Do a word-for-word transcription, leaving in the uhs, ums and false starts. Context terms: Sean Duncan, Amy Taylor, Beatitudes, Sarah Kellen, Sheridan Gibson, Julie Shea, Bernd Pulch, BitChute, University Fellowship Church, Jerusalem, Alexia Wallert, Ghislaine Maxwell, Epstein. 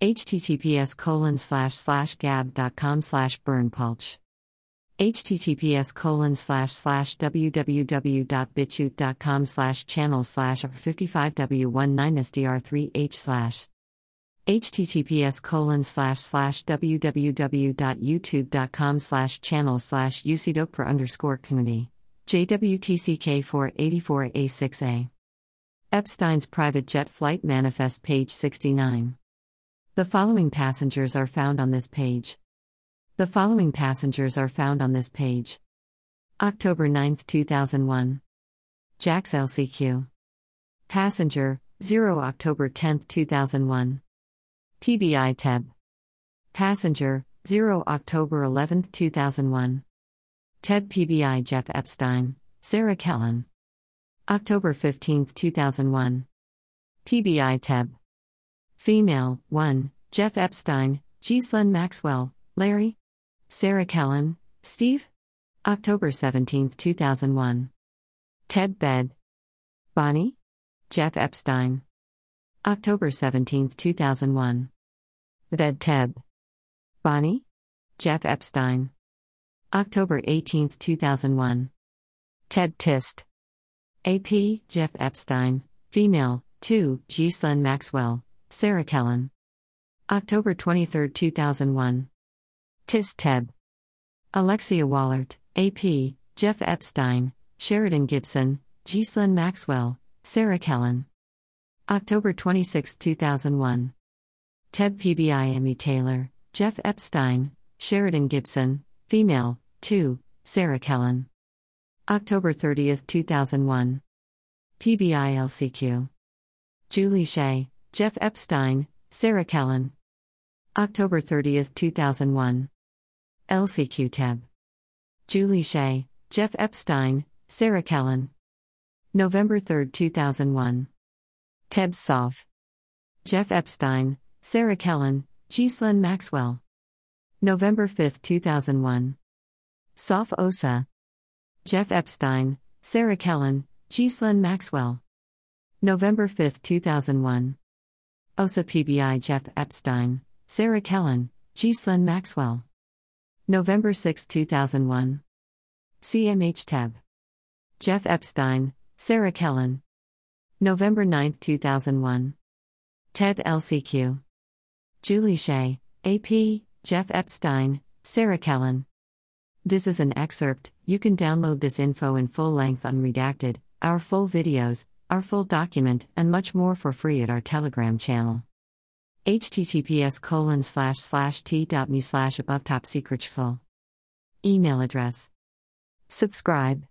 H T T P S colon slash slash gab dot com slash bernd pulch. H T T P S colon slash slash w w w dot bitchute dot com slash channel slash r fifty-five w nineteen s d r three h slash. H T T P S colon slash slash w w w dot youtube dot com slash channel slash u c d o k p r a underscore community. J W T C K four eighty-four A six A. Epstein's private jet flight manifest, page sixty-nine. The following passengers are found on this page. The following passengers are found on this page. October ninth, two thousand one. Jax L C Q. Passenger, zero October tenth, two thousand one. P B I Teb. Passenger, zero October eleventh, two thousand one. Teb P B I Jeff Epstein, Sarah Kellen. October fifteenth, two thousand one. P B I Teb. Female, one, Jeff Epstein, Ghislaine Maxwell, Larry. Sarah Kellen, Steve. October seventeenth, two thousand one. Ted Bed. Bonnie. Jeff Epstein. October seventeenth, two thousand one. Bed Teb. Bonnie. Jeff Epstein. October eighteenth, two thousand one. Ted Tist. A P, Jeff Epstein, female, two, Ghislaine Maxwell, Sarah Kellen. October twenty-third, two thousand one. Tist Teb. Alexia Wallert, A P, Jeff Epstein, Sheridan Gibson, Ghislaine Maxwell, Sarah Kellen. October twenty-sixth, two thousand one. Teb P B I Amy Taylor, Jeff Epstein, Sheridan Gibson, female, two, Sarah Kellen. October thirtieth, two thousand one. P B I L C Q. Julie Shea, Jeff Epstein, Sarah Kellen. October thirtieth, two thousand one. L C Q Teb. Julie Shea, Jeff Epstein, Sarah Kellen. November third, two thousand one. Teb Sof. Jeff Epstein, Sarah Kellen, Ghislaine Maxwell. November fifth, two thousand one. Sof Osa. Jeff Epstein, Sarah Kellen, Ghislaine Maxwell. November fifth, two thousand one. Osa P B I Jeff Epstein, Sarah Kellen, Ghislaine Maxwell. November sixth, two thousand one. C M H Teb. Jeff Epstein, Sarah Kellen. November ninth, two thousand one. Teb L C Q. Julie Shea, A P, Jeff Epstein, Sarah Kellen. This is an excerpt. You can download this info in full length unredacted, our full videos, our full document, and much more for free at our Telegram channel. H T T P S colon slash slash t dot me slash above top secret schl. Email address. Subscribe.